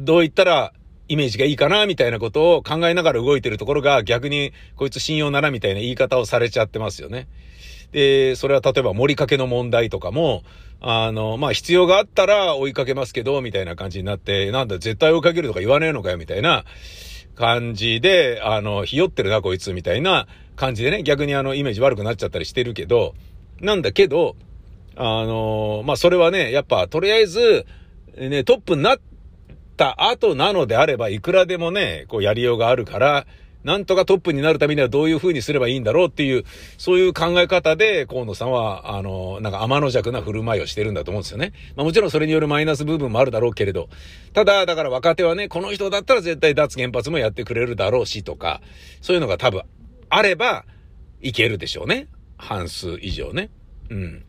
どう言ったらイメージがいいかなみたいなことを考えながら動いてるところが、逆にこいつ信用ならみたいな言い方をされちゃってますよね。で、それは例えば盛りかけの問題とかも、まあ、必要があったら追いかけますけど、みたいな感じになって、なんだ、絶対追いかけるとか言わねえのかよ、みたいな感じで、ひよってるな、こいつ、みたいな感じでね、逆にイメージ悪くなっちゃったりしてるけど、なんだけど、まあ、それはね、やっぱ、とりあえず、ね、トップになった後なのであれば、いくらでもね、こう、やりようがあるから、なんとかトップになるためにはどういう風にすればいいんだろうっていう、そういう考え方で河野さんは、なんか天の弱な振る舞いをしてるんだと思うんですよね。まあもちろんそれによるマイナス部分もあるだろうけれど、ただ、だから若手はね、この人だったら絶対脱原発もやってくれるだろうしとか、そういうのが多分あればいけるでしょうね。半数以上ね。うん。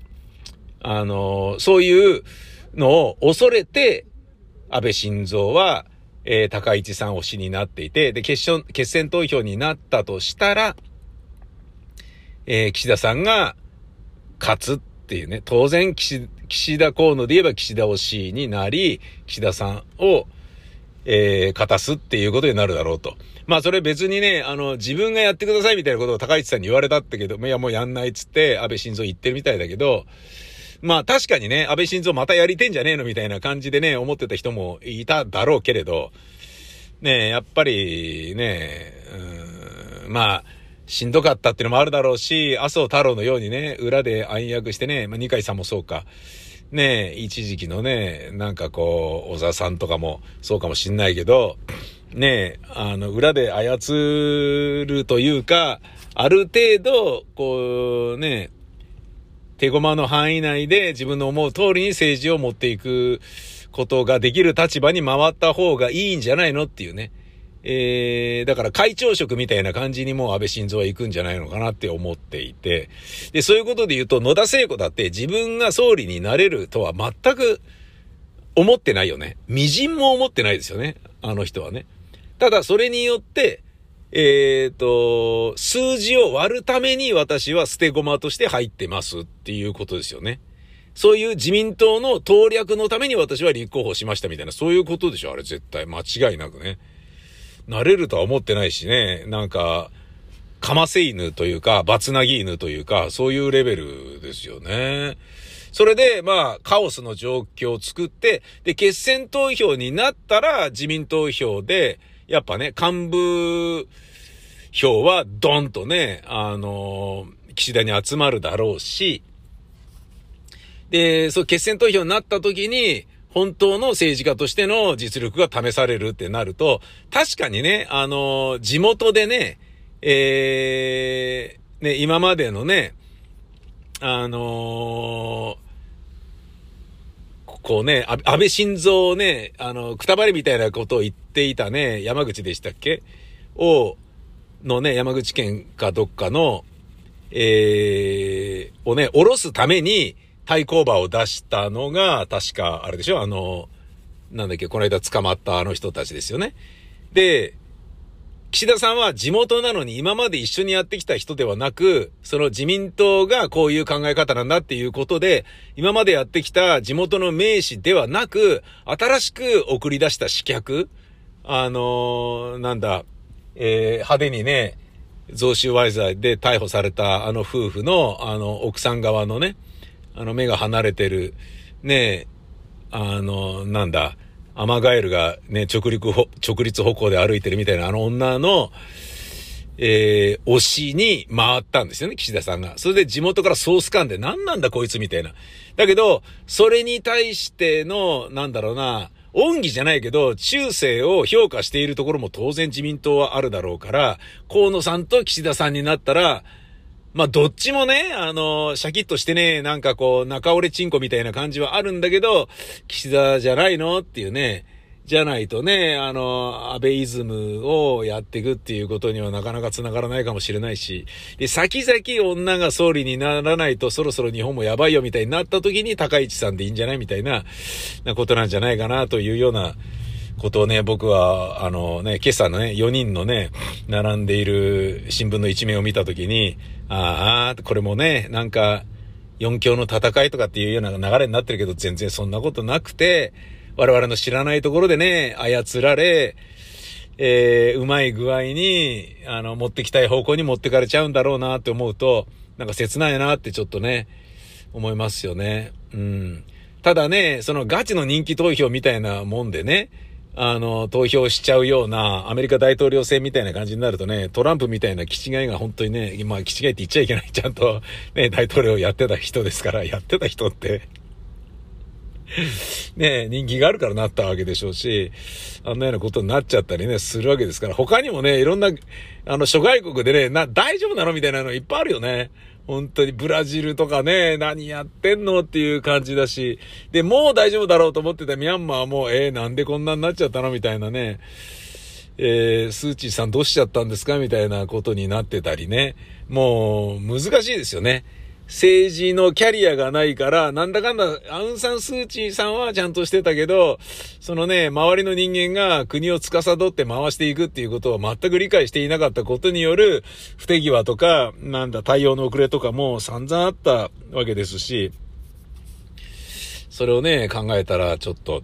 そういうのを恐れて、安倍晋三は、高市さん推しになっていて、で、決選投票になったとしたら、岸田さんが勝つっていうね、当然岸田河野で言えば岸田推しになり、岸田さんを、勝たすっていうことになるだろうと。まあそれ別にね、自分がやってくださいみたいなことを高市さんに言われたってけど、いやもうやんないっつって安倍晋三言ってるみたいだけど、まあ確かにね、安倍晋三またやりてんじゃねえのみたいな感じでね、思ってた人もいただろうけれど、ね、やっぱりね、まあ、しんどかったっていうのもあるだろうし、麻生太郎のようにね、裏で暗躍してね、まあ二階さんもそうか、ね、一時期のね、なんかこう、小沢さんとかもそうかもしんないけど、ね、裏で操るというか、ある程度、こうね、手駒の範囲内で自分の思う通りに政治を持っていくことができる立場に回った方がいいんじゃないのっていうね。だから会長職みたいな感じにもう安倍晋三は行くんじゃないのかなって思っていて。で、そういうことで言うと野田聖子だって自分が総理になれるとは全く思ってないよね。微塵も思ってないですよね。あの人はね。ただそれによって、数字を割るために私は捨て駒として入ってますっていうことですよね。そういう自民党の党略のために私は立候補しましたみたいな、そういうことでしょ、あれ絶対間違いなくね。なれるとは思ってないしね、なんか、かませ犬というか、バツナギ犬というか、そういうレベルですよね。それで、まあ、カオスの状況を作って、で、決選投票になったら自民投票で、やっぱね、幹部票はドンとね、岸田に集まるだろうし、で、そう、決選投票になった時に、本当の政治家としての実力が試されるってなると、確かにね、地元でね、ね、今までのね、こうね、安倍晋三をね、くたばりみたいなことを言っていたね、山口でしたっけのね、山口県かどっかの、をね、下ろすために対抗馬を出したのが、確か、あれでしょ、なんだっけ、この間捕まったあの人たちですよね。で、岸田さんは地元なのに今まで一緒にやってきた人ではなく、その自民党がこういう考え方なんだっていうことで、今までやってきた地元の名士ではなく、新しく送り出した刺客、派手にね、贈収賄罪で逮捕されたあの夫婦の、奥さん側のね、目が離れてる、ね、アマガエルがね、直立歩行で歩いてるみたいなあの女の、推しに回ったんですよね、岸田さんが。それで地元からソース感で、なんなんだこいつみたいな。だけど、それに対しての、なんだろうな、恩義じゃないけど、忠誠を評価しているところも当然自民党はあるだろうから、河野さんと岸田さんになったら、まあ、どっちもね、シャキッとしてね、なんかこう、中折れチンコみたいな感じはあるんだけど、岸田じゃないのっていうね、じゃないとね、安倍イズムをやっていくっていうことにはなかなか繋がらないかもしれないし、で、先々女が総理にならないとそろそろ日本もやばいよみたいになった時に高市さんでいいんじゃないみたいな、ことなんじゃないかなというような、ことをね、僕は、今朝のね、4人のね、並んでいる新聞の一面を見たときに、これもね、なんか、4強の戦いとかっていうような流れになってるけど、全然そんなことなくて、我々の知らないところでね、操られ、うまい具合に、持ってきたい方向に持ってかれちゃうんだろうなって思うと、なんか切ないなってちょっとね、思いますよね。うん。ただね、そのガチの人気投票みたいなもんでね、投票しちゃうようなアメリカ大統領選みたいな感じになるとね、トランプみたいな気違いが本当にね、今、気違いって言っちゃいけない。ちゃんとね、大統領やってた人ですから、やってた人って。ね、人気があるからなったわけでしょうし、あんなようなことになっちゃったりね、するわけですから、他にもね、いろんな、諸外国でね、大丈夫なのみたいなのいっぱいあるよね。本当にブラジルとかね、何やってんのっていう感じだし、で、もう大丈夫だろうと思ってたミャンマーも、なんでこんなになっちゃったのみたいなね、スーチーさんどうしちゃったんですかみたいなことになってたりね、もう難しいですよね。政治のキャリアがないから、なんだかんだ、アウンサンスーチーさんはちゃんとしてたけど、そのね、周りの人間が国を司って回していくっていうことを全く理解していなかったことによる不手際とか、なんだ、対応の遅れとかも散々あったわけですし、それをね、考えたらちょっと、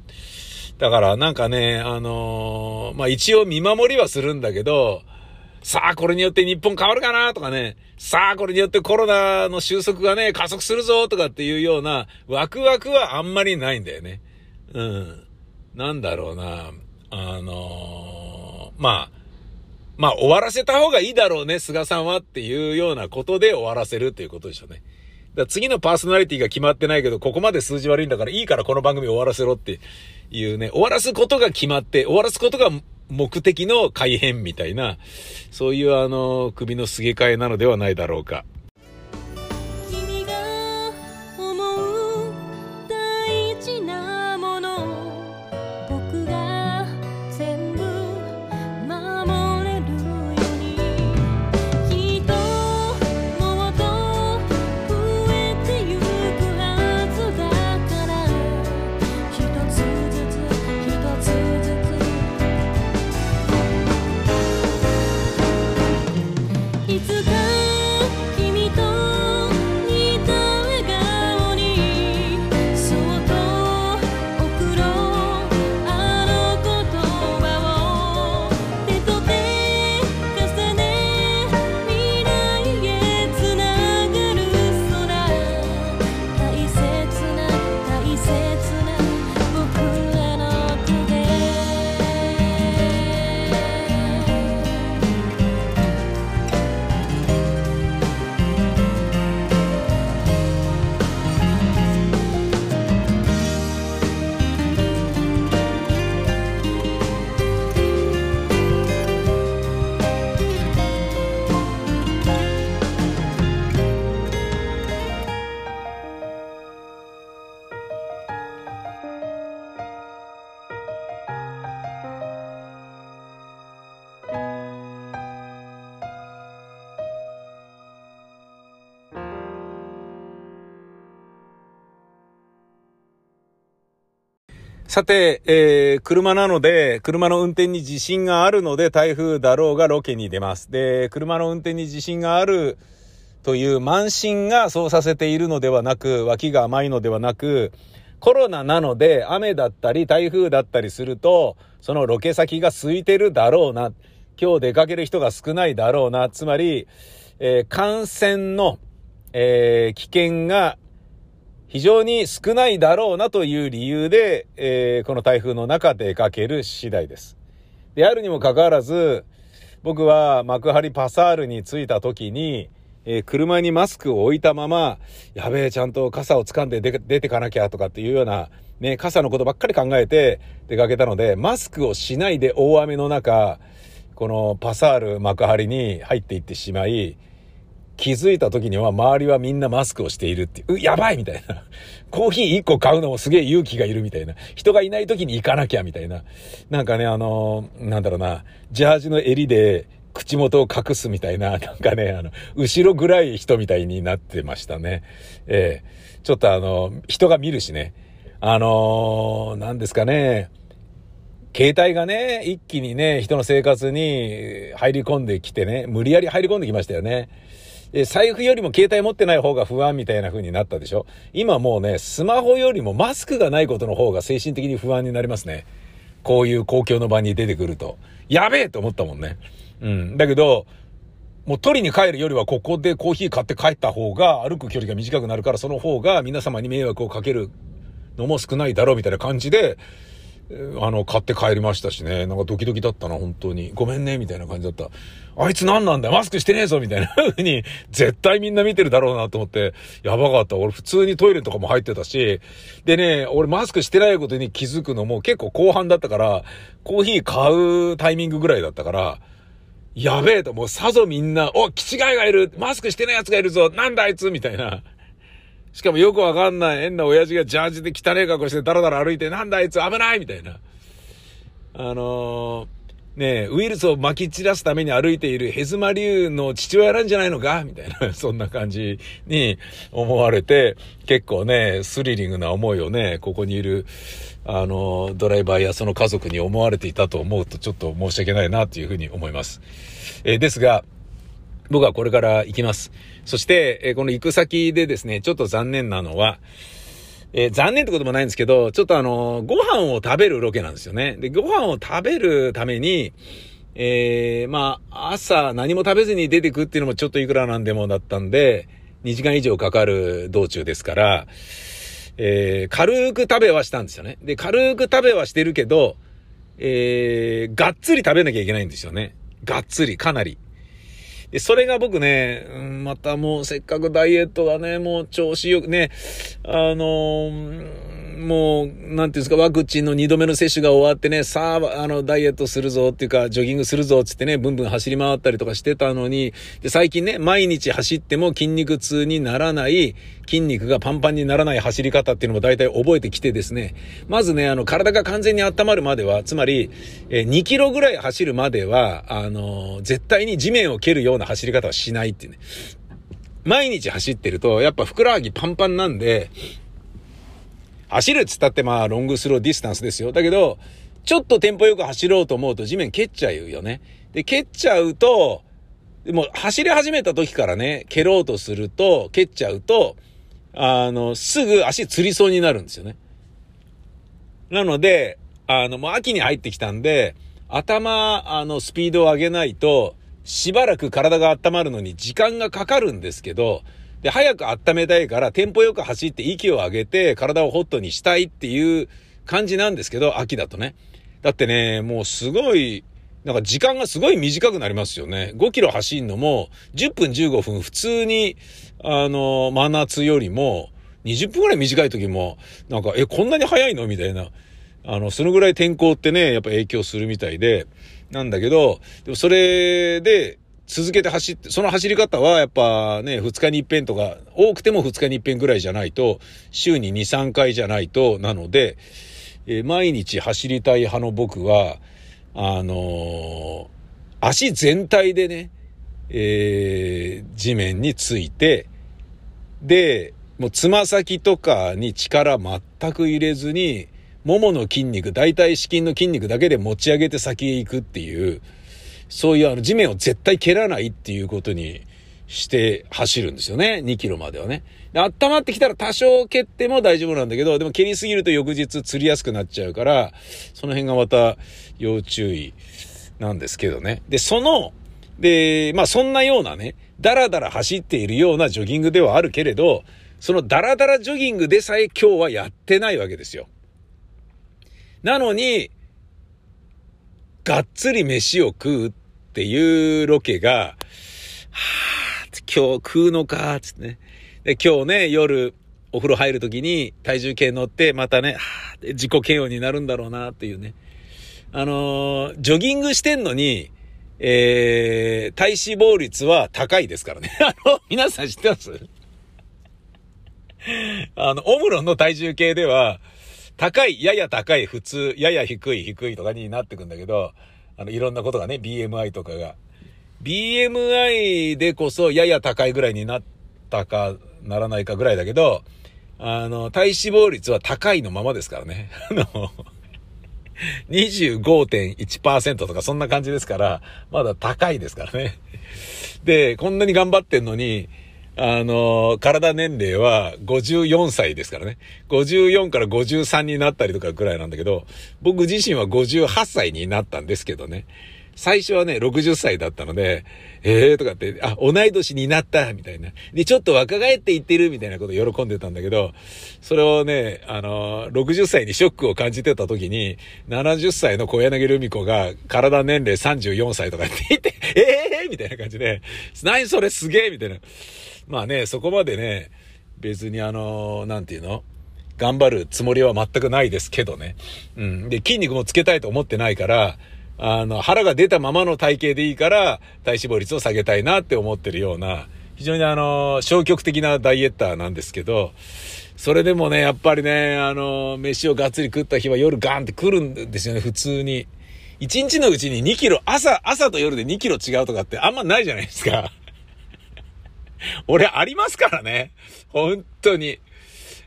だからなんかね、まあ、一応見守りはするんだけど、さあこれによって日本変わるかなとかね、さあこれによってコロナの収束がね加速するぞとかっていうようなワクワクはあんまりないんだよね。うん。なんだろうな、まあ終わらせた方がいいだろうね菅さんはっていうようなことで終わらせるっていうことでしょうね。だから次のパーソナリティが決まってないけど、ここまで数字悪いんだからいいからこの番組終わらせろっていうね、終わらすことが決まって終わらすことが目的の改変みたいな、そういう首のすげ替えなのではないだろうか。君が思う大事なもの僕が全部守れるようにきっともっと増えてゆくはずだから一つずついつか君と似た笑顔にそっと送ろう言葉を手と手重ね未来へつながる空大切な僕らの手でさて、車なので、車の運転に自信があるので、台風だろうがロケに出ます。で、車の運転に自信があるという慢心がそうさせているのではなく、脇が甘いのではなく、コロナなので雨だったり台風だったりすると、そのロケ先が空いてるだろうな。今日出かける人が少ないだろうな。つまり、感染の、危険が非常に少ないだろうなという理由で、この台風の中出かける次第です。であるにもかかわらず、僕は幕張パサールに着いた時に、車にマスクを置いたまま、やべえちゃんと傘を掴んで出てかなきゃとかっていうような、ね、傘のことばっかり考えて出かけたので、マスクをしないで大雨の中、このパサール幕張に入っていってしまい、気づいた時には周りはみんなマスクをしているっていう、やばいみたいな。コーヒー1個買うのもすげえ勇気がいるみたいな。人がいない時に行かなきゃみたいな。なんかね、なんだろうな、ジャージの襟で口元を隠すみたいな、なんかね、後ろ暗い人みたいになってましたね。ちょっと人が見るしね。なんですかね。携帯がね、一気にね、人の生活に入り込んできてね、無理やり入り込んできましたよね。財布よりも携帯持ってない方が不安みたいな風になったでしょ。今もうね、スマホよりもマスクがないことの方が精神的に不安になりますね。こういう公共の場に出てくるとやべえと思ったもんね。うん。だけどもう取りに帰るよりはここでコーヒー買って帰った方が歩く距離が短くなるから、その方が皆様に迷惑をかけるのも少ないだろうみたいな感じで買って帰りましたしね。なんかドキドキだったな、本当に。ごめんねみたいな感じだった。あいつ何なんだよ、マスクしてねえぞみたいな風に絶対みんな見てるだろうなと思って、やばかった。俺普通にトイレとかも入ってたし、でね、俺マスクしてないことに気づくのも結構後半だったから、コーヒー買うタイミングぐらいだったから、やべえと、もうさぞみんな、お、気違いがいる、マスクしてないやつがいるぞ、なんだあいつみたいな。しかもよくわかんない変な親父がジャージで汚い格好してダラダラ歩いて、なんだあいつ危ないみたいな。ウイルスを撒き散らすために歩いているヘズマ流の父親なんじゃないのかみたいな、そんな感じに思われて、結構ね、スリリングな思いをね、ここにいる、ドライバーやその家族に思われていたと思うと、ちょっと申し訳ないなというふうに思います。ですが、僕はこれから行きます。そして、この行く先でですね、ちょっと残念なのは、残念ってこともないんですけど、ちょっとご飯を食べるロケなんですよね。で、ご飯を食べるために、朝何も食べずに出てくっていうのもちょっといくらなんでもだったんで、2時間以上かかる道中ですから、軽く食べはしたんですよね。で、軽く食べはしてるけど、がっつり食べなきゃいけないんですよね。がっつり、かなり。で、それが僕ね、またもうせっかくダイエットがね、もう調子よくね、もう、なんていうんですか、ワクチンの2度目の接種が終わってね、さあ、ダイエットするぞっていうか、ジョギングするぞってってね、ブンブン走り回ったりとかしてたのに、で、最近ね、毎日走っても筋肉痛にならない、筋肉がパンパンにならない走り方っていうのも大体覚えてきてですね、まずね、体が完全に温まるまでは、つまり、2キロぐらい走るまでは、絶対に地面を蹴るような走り方はしないっていうね。毎日走ってると、やっぱふくらはぎパンパンなんで、走るっつったってロングスローディスタンスですよ。だけど、ちょっとテンポよく走ろうと思うと地面蹴っちゃうよね。で、蹴っちゃうと、もう走り始めた時からね、蹴ろうとすると、蹴っちゃうと、すぐ足つりそうになるんですよね。なので、もう秋に入ってきたんで、頭、スピードを上げないと、しばらく体が温まるのに時間がかかるんですけど、で、早く温めたいからテンポよく走って息を上げて体をホットにしたいっていう感じなんですけど、秋だとね。だってね、もうすごい、なんか時間がすごい短くなりますよね。5キロ走るのも10分15分普通に、真夏よりも20分ぐらい短い時も、なんか、こんなに早いのみたいな。そのぐらい天候ってね、やっぱ影響するみたいで、なんだけど、でもそれで、続けて走って、その走り方はやっぱね、2日に1遍とか、多くても2日に1遍ぐらいじゃないと、週に2、3回じゃないと、なので、毎日走りたい派の僕は、足全体でね、地面について、で、もうつま先とかに力全く入れずに、ももの筋肉、大腿四筋の筋肉だけで持ち上げて先へ行くっていう、そういう地面を絶対蹴らないっていうことにして走るんですよね。2キロまではね。で、温まってきたら多少蹴っても大丈夫なんだけど、でも蹴りすぎると翌日釣りやすくなっちゃうから、その辺がまた要注意なんですけどね。で、そんなようなね、ダラダラ走っているようなジョギングではあるけれど、そのダラダラジョギングでさえ今日はやってないわけですよ。なのに、がっつり飯を食うっていうロケが、今日食うのか、つってね。で、今日ね、夜お風呂入るときに体重計乗って、またね、自己嫌悪になるんだろうな、っていうね。ジョギングしてんのに、体脂肪率は高いですからね。皆さん知ってます？オムロンの体重計では、高い、やや高い、普通、やや低い、低いとかになってくんだけど、いろんなことがね、BMI とかが。BMI でこそ、やや高いぐらいになったか、ならないかぐらいだけど、体脂肪率は高いのままですからね。25.1% とかそんな感じですから、まだ高いですからね。で、こんなに頑張ってんのに、体年齢は54歳ですからね。54から53になったりとかくらいなんだけど、僕自身は58歳になったんですけどね。最初はね、60歳だったので、とかって、あ、同い年になったみたいな。で、ちょっと若返っていってるみたいなことを喜んでたんだけど、それをね、60歳にショックを感じてた時に、70歳の小柳ルミ子が体年齢34歳とかって言って、みたいな感じで、何それすげえみたいな。まあね、そこまでね、別になんていうの？頑張るつもりは全くないですけどね。うん。で、筋肉もつけたいと思ってないから、腹が出たままの体型でいいから体脂肪率を下げたいなって思ってるような、非常に消極的なダイエッターなんですけど、それでもね、やっぱりね、飯をがっつり食った日は夜ガーンって来るんですよね、普通に。一日のうちに2キロ、朝と夜で2キロ違うとかってあんまないじゃないですか。俺ありますからね、本当に。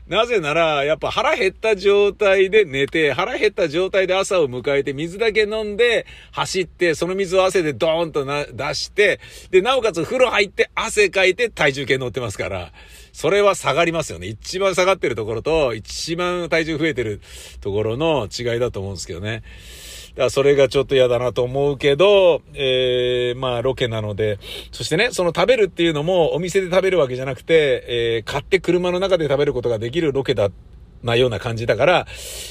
なぜなら、やっぱ腹減った状態で寝て、腹減った状態で朝を迎えて、水だけ飲んで、走って、その水を汗でドーンと出して、で、なおかつ風呂入って、汗かいて、体重計乗ってますから、それは下がりますよね。一番下がってるところと、一番体重増えてるところの違いだと思うんですけどね。だからそれがちょっと嫌だなと思うけど、まあロケなので、そしてね、その食べるっていうのもお店で食べるわけじゃなくて、買って車の中で食べることができるロケだなような感じだから、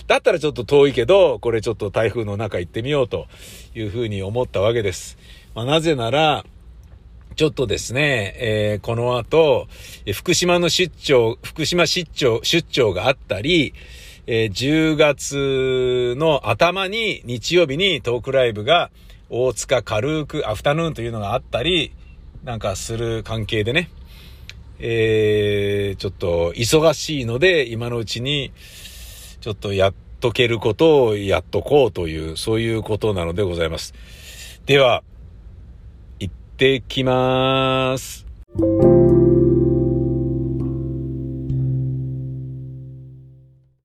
だったらちょっと遠いけど、これちょっと台風の中行ってみようというふうに思ったわけです。まあ、なぜならちょっとですね、この後福島出張があったり、10月の頭に日曜日にトークライブが大塚軽くアフタヌーンというのがあったりなんかする関係でね、ちょっと忙しいので、今のうちにちょっとやっとけることをやっとこうという、そういうことなのでございます。では行ってきます。